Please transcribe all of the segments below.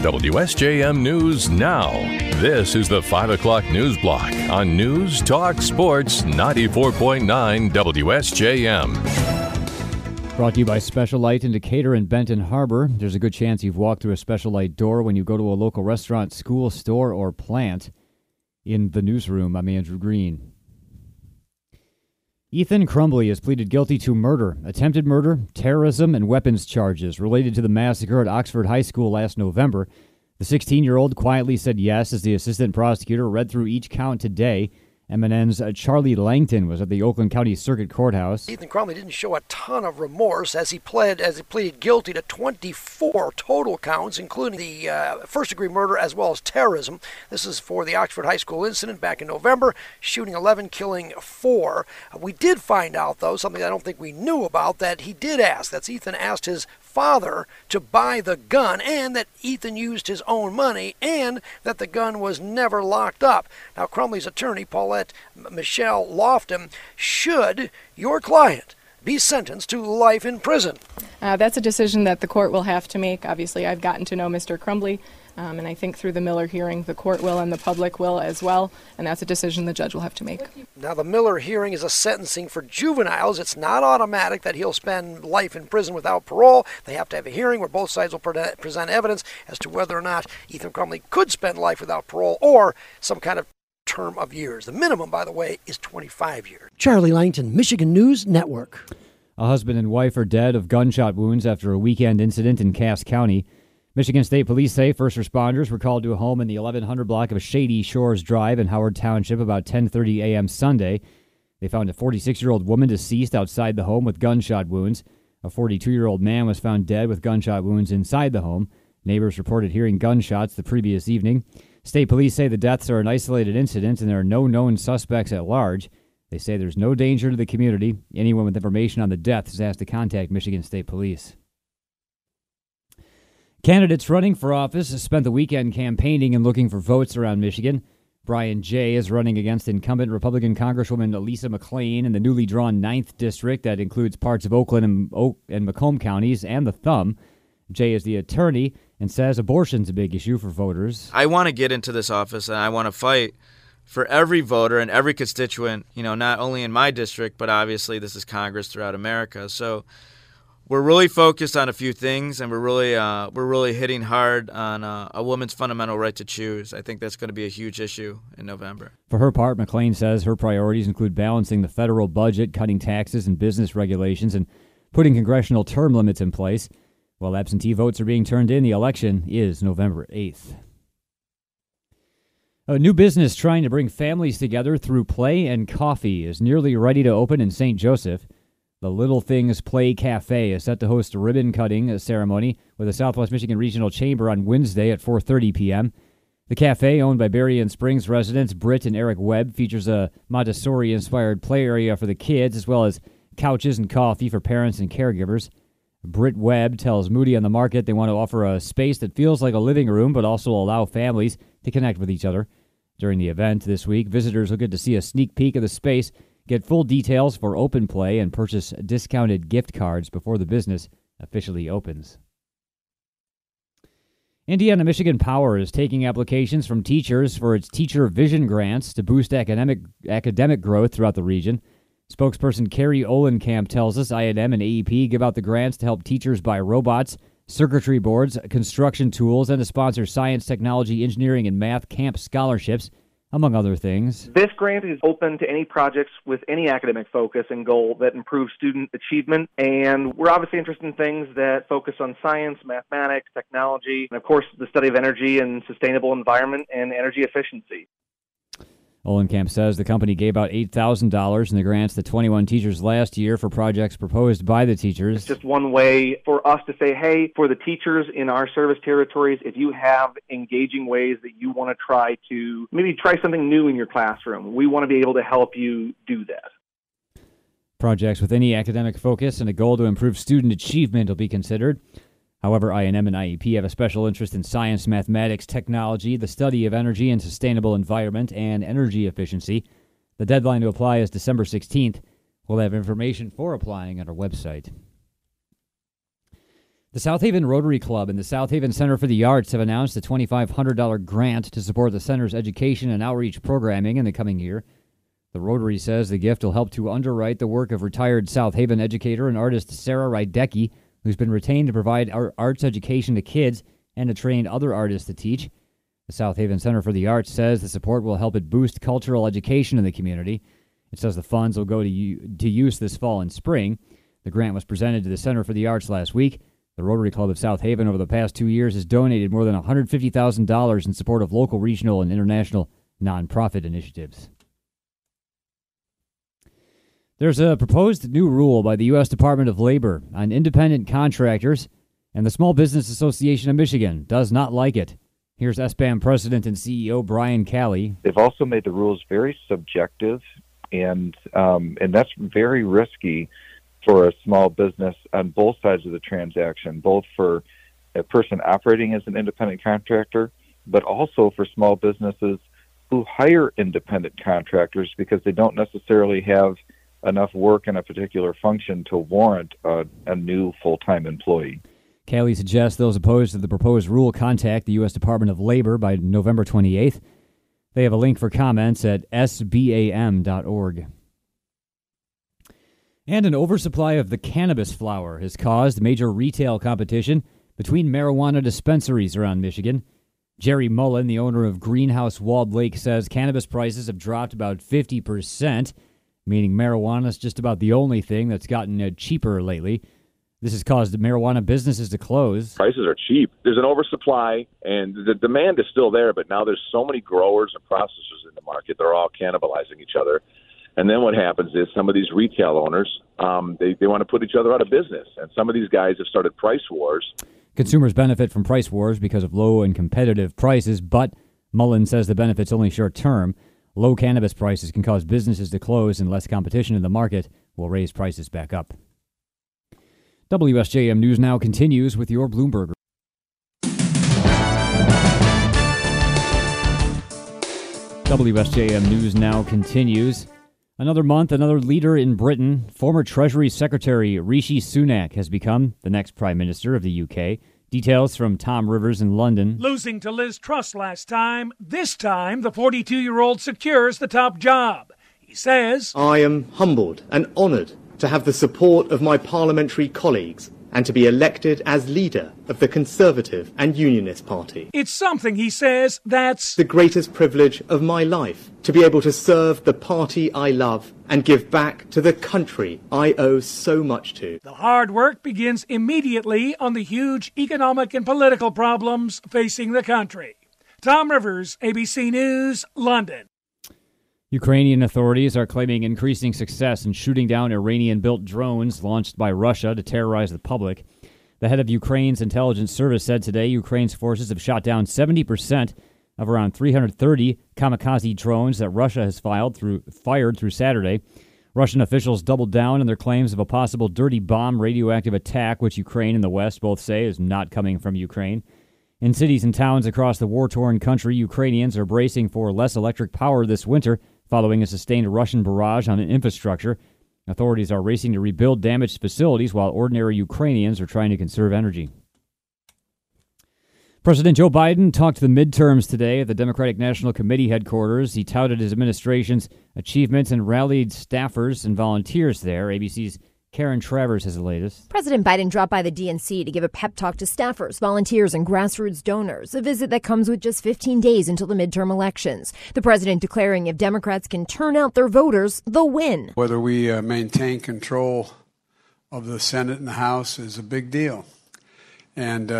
WSJM News Now. This is the 5 o'clock news block on News Talk Sports 94.9 WSJM. Brought to you by Special Light in Decatur and Benton Harbor. There's a good chance you've walked through a Special Light door when you go to a local restaurant, school, store, or plant. In the newsroom, I'm Andrew Green. Ethan Crumbly has pleaded guilty to murder, attempted murder, terrorism, and weapons charges related to the massacre at Oxford High School last November. The 16-year-old quietly said yes as the assistant prosecutor read through each count today. MNN's Charlie Langton was at the Oakland County Circuit Courthouse. Ethan Crumbly didn't show a ton of remorse as he pleaded guilty to 24 total counts, including the first-degree murder as well as terrorism. This is for the Oxford High School incident back in November, shooting 11, killing 4. We did find out, though, something I don't think we knew about, that he did ask. That's Ethan asked his father to buy the gun, and that Ethan used his own money, and that the gun was never locked up. Now, Crumbly's attorney, Paulette Michelle Loftin, should your client be sentenced to life in prison? That's a decision that the court will have to make. Obviously, I've gotten to know Mr. Crumbly, and I think through the Miller hearing, the court will and the public will as well, and that's a decision the judge will have to make. Now, the Miller hearing is a sentencing for juveniles. It's not automatic that he'll spend life in prison without parole. They have to have a hearing where both sides will present evidence as to whether or not Ethan Crumbly could spend life without parole or some kind of term of years. The minimum, by the way, is 25 years. Charlie Langton, Michigan News Network. A husband and wife are dead of gunshot wounds after a weekend incident in Cass County. Michigan State Police say first responders were called to a home in the 1100 block of Shady Shores Drive in Howard Township about 10:30 a.m. Sunday. They found a 46-year-old woman deceased outside the home with gunshot wounds. A 42-year-old man was found dead with gunshot wounds inside the home. Neighbors reported hearing gunshots the previous evening. State police say the deaths are an isolated incident and there are no known suspects at large. They say there's no danger to the community. Anyone with information on the deaths is asked to contact Michigan State Police. Candidates running for office spent the weekend campaigning and looking for votes around Michigan. Brian Jay is running against incumbent Republican Congresswoman Lisa McClain in the newly drawn 9th District that includes parts of Oakland and Macomb counties and the Thumb. Jay is the attorney and says abortion's a big issue for voters. I want to get into this office and I want to fight for every voter and every constituent, you know, not only in my district, but obviously this is Congress throughout America. So we're really focused on a few things, and we're really hitting hard on a woman's fundamental right to choose. I think that's going to be a huge issue in November. For her part, McClain says her priorities include balancing the federal budget, cutting taxes and business regulations, and putting congressional term limits in place. While absentee votes are being turned in, the election is November 8th. A new business trying to bring families together through play and coffee is nearly ready to open in St. Joseph. The Little Things Play Cafe is set to host a ribbon-cutting ceremony with the Southwest Michigan Regional Chamber on Wednesday at 4:30 p.m. The cafe, owned by Berrien Springs residents Britt and Eric Webb, features a Montessori-inspired play area for the kids as well as couches and coffee for parents and caregivers. Britt Webb tells Moody on the Market they want to offer a space that feels like a living room but also allow families to connect with each other. During the event this week, visitors will get to see a sneak peek of the space, get full details for open play, and purchase discounted gift cards before the business officially opens. Indiana Michigan Power is taking applications from teachers for its Teacher Vision Grants to boost academic growth throughout the region. Spokesperson Kerry Olenkamp tells us I&M and AEP give out the grants to help teachers buy robots, circuitry boards, construction tools, and to sponsor science, technology, engineering, and math camp scholarships, among other things. This grant is open to any projects with any academic focus and goal that improves student achievement. And we're obviously interested in things that focus on science, mathematics, technology, and of course the study of energy and sustainable environment and energy efficiency. Olenkamp says the company gave out $8,000 in the grants to 21 teachers last year for projects proposed by the teachers. It's just one way for us to say, hey, for the teachers in our service territories, if you have engaging ways that you want to try to maybe try something new in your classroom, we want to be able to help you do that. Projects with any academic focus and a goal to improve student achievement will be considered. However, I&M and IEP have a special interest in science, mathematics, technology, the study of energy and sustainable environment, and energy efficiency. The deadline to apply is December 16th. We'll have information for applying on our website. The South Haven Rotary Club and the South Haven Center for the Arts have announced a $2,500 grant to support the center's education and outreach programming in the coming year. The Rotary says the gift will help to underwrite the work of retired South Haven educator and artist Sarah Rydecki, who's been retained to provide arts education to kids and to train other artists to teach. The South Haven Center for the Arts says the support will help it boost cultural education in the community. It says the funds will go to use this fall and spring. The grant was presented to the Center for the Arts last week. The Rotary Club of South Haven over the past 2 years has donated more than $150,000 in support of local, regional, and international nonprofit initiatives. There's a proposed new rule by the U.S. Department of Labor on independent contractors, and the Small Business Association of Michigan does not like it. Here's SBAM President and CEO Brian Calley. They've also made the rules very subjective, and that's very risky for a small business on both sides of the transaction, both for a person operating as an independent contractor, but also for small businesses who hire independent contractors because they don't necessarily have enough work in a particular function to warrant a new full-time employee. Calley suggests those opposed to the proposed rule contact the U.S. Department of Labor by November 28th. They have a link for comments at sbam.org. And an oversupply of the cannabis flower has caused major retail competition between marijuana dispensaries around Michigan. Jerry Mullen, the owner of Greenhouse Walled Lake, says cannabis prices have dropped about 50%, meaning marijuana is just about the only thing that's gotten cheaper lately. This has caused marijuana businesses to close. Prices are cheap. There's an oversupply, and the demand is still there, but now there's so many growers and processors in the market. They're all cannibalizing each other. And then what happens is some of these retail owners, they want to put each other out of business. And some of these guys have started price wars. Consumers benefit from price wars because of low and competitive prices, but Mullen says the benefit's only short term. Low cannabis prices can cause businesses to close, and less competition in the market will raise prices back up. WSJM News Now continues with your Bloomberg. WSJM News Now continues. Another month, another leader in Britain. Former Treasury Secretary Rishi Sunak has become the next Prime Minister of the UK. Details from Tom Rivers in London. Losing to Liz Truss last time, this time the 42-year-old secures the top job. He says, I am humbled and honoured to have the support of my parliamentary colleagues and to be elected as leader of the Conservative and Unionist Party. It's something, he says, that's the greatest privilege of my life, to be able to serve the party I love and give back to the country I owe so much to. The hard work begins immediately on the huge economic and political problems facing the country. Tom Rivers, ABC News, London. Ukrainian authorities are claiming increasing success in shooting down Iranian-built drones launched by Russia to terrorize the public. The head of Ukraine's intelligence service said today Ukraine's forces have shot down 70% of around 330 kamikaze drones that Russia has fired through Saturday. Russian officials doubled down on their claims of a possible dirty bomb radioactive attack, which Ukraine and the West both say is not coming from Ukraine. In cities and towns across the war-torn country, Ukrainians are bracing for less electric power this winter, following a sustained Russian barrage on infrastructure. Authorities are racing to rebuild damaged facilities while ordinary Ukrainians are trying to conserve energy. President Joe Biden talked to the midterms today at the Democratic National Committee headquarters. He touted his administration's achievements and rallied staffers and volunteers there. ABC's Karen Travers has the latest. President Biden dropped by the DNC to give a pep talk to staffers, volunteers, and grassroots donors, a visit that comes with just 15 days until the midterm elections. The president declaring if Democrats can turn out their voters, they'll win. Whether we maintain control of the Senate and the House is a big deal. And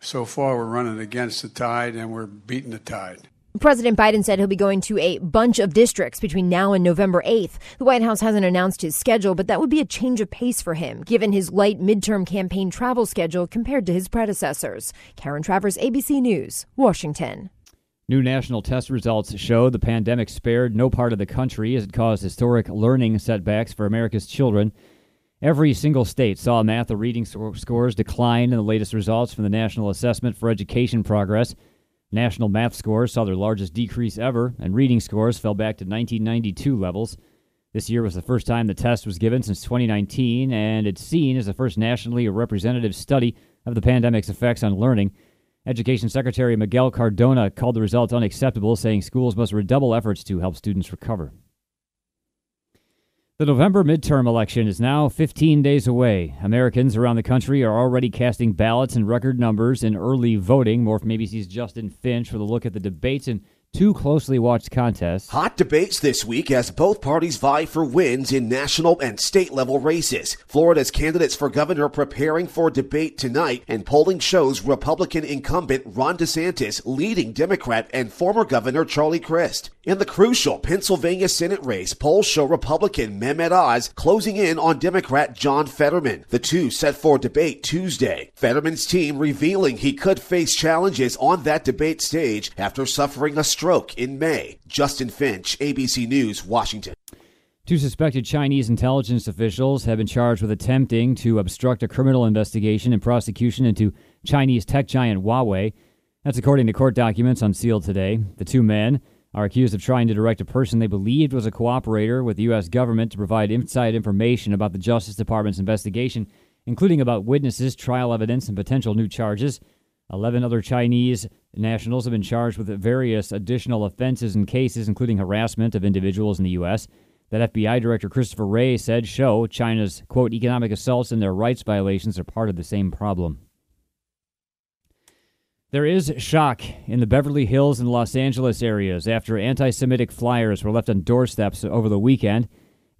so far we're running against the tide and we're beating the tide. President Biden said he'll be going to a bunch of districts between now and November 8th. The White House hasn't announced his schedule, but that would be a change of pace for him, given his light midterm campaign travel schedule compared to his predecessors. Karen Travers, ABC News, Washington. New national test results show the pandemic spared no part of the country as it caused historic learning setbacks for America's children. Every single state saw math or reading scores decline in the latest results from the National Assessment for Education Progress. National math scores saw their largest decrease ever, and reading scores fell back to 1992 levels. This year was the first time the test was given since 2019, and it's seen as the first nationally representative study of the pandemic's effects on learning. Education Secretary Miguel Cardona called the results unacceptable, saying schools must redouble efforts to help students recover. The November midterm election is now 15 days away. Americans around the country are already casting ballots in record numbers in early voting. More from ABC's Justin Finch with a look at the debates and two closely watched contests. Hot debates this week as both parties vie for wins in national and state-level races. Florida's candidates for governor preparing for debate tonight, and polling shows Republican incumbent Ron DeSantis leading Democrat and former Governor Charlie Crist. In the crucial Pennsylvania Senate race, polls show Republican Mehmet Oz closing in on Democrat John Fetterman. The two set for debate Tuesday. Fetterman's team revealing he could face challenges on that debate stage after suffering a stroke in May. Justin Finch, ABC News, Washington. Two suspected Chinese intelligence officials have been charged with attempting to obstruct a criminal investigation and prosecution into Chinese tech giant Huawei. That's according to court documents unsealed today. The two men are accused of trying to direct a person they believed was a cooperator with the U.S. government to provide inside information about the Justice Department's investigation, including about witnesses, trial evidence, and potential new charges. 11 other Chinese nationals have been charged with various additional offenses and cases, including harassment of individuals in the U.S. That FBI Director Christopher Wray said show China's, quote, economic assaults and their rights violations are part of the same problem. There is shock in the Beverly Hills and Los Angeles areas after anti-Semitic flyers were left on doorsteps over the weekend.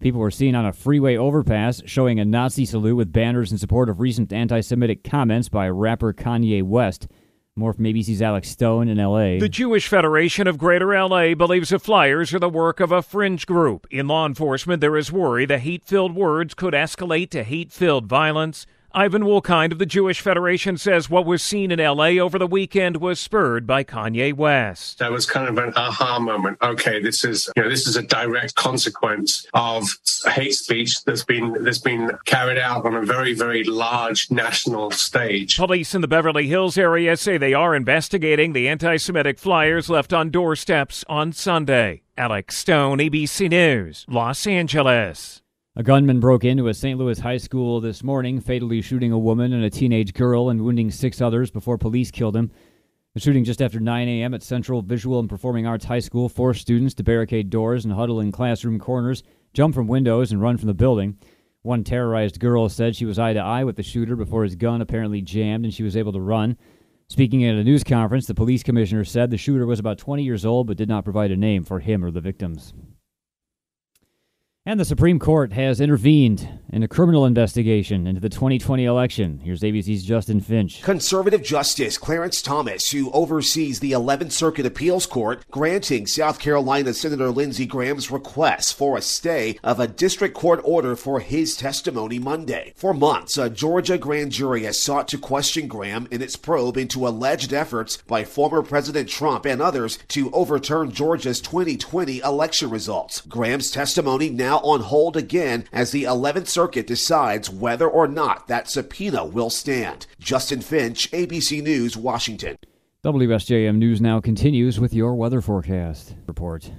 People were seen on a freeway overpass showing a Nazi salute with banners in support of recent anti-Semitic comments by rapper Kanye West. More from ABC's Alex Stone in L.A. The Jewish Federation of Greater L.A. believes the flyers are the work of a fringe group. In law enforcement, there is worry the hate-filled words could escalate to hate-filled violence. Ivan Woolkind of the Jewish Federation says what was seen in L.A. over the weekend was spurred by Kanye West. That was kind of an aha moment. Okay, this is a direct consequence of hate speech that's been carried out on a very, very large national stage. Police in the Beverly Hills area say they are investigating the anti-Semitic flyers left on doorsteps on Sunday. Alex Stone, ABC News, Los Angeles. A gunman broke into a St. Louis high school this morning, fatally shooting a woman and a teenage girl and wounding six others before police killed him. The shooting just after 9 a.m. at Central Visual and Performing Arts High School forced students to barricade doors and huddle in classroom corners, jump from windows, and run from the building. One terrorized girl said she was eye-to-eye with the shooter before his gun apparently jammed and she was able to run. Speaking at a news conference, the police commissioner said the shooter was about 20 years old but did not provide a name for him or the victims. And the Supreme Court has intervened in a criminal investigation into the 2020 election. Here's ABC's Justin Finch. Conservative Justice Clarence Thomas, who oversees the 11th Circuit Appeals Court, granting South Carolina Senator Lindsey Graham's request for a stay of a district court order for his testimony Monday. For months, a Georgia grand jury has sought to question Graham in its probe into alleged efforts by former President Trump and others to overturn Georgia's 2020 election results. Graham's testimony now on hold again as the 11th Circuit decides whether or not that subpoena will stand. Justin Finch, ABC News, Washington. WSJM News Now continues with your weather forecast report.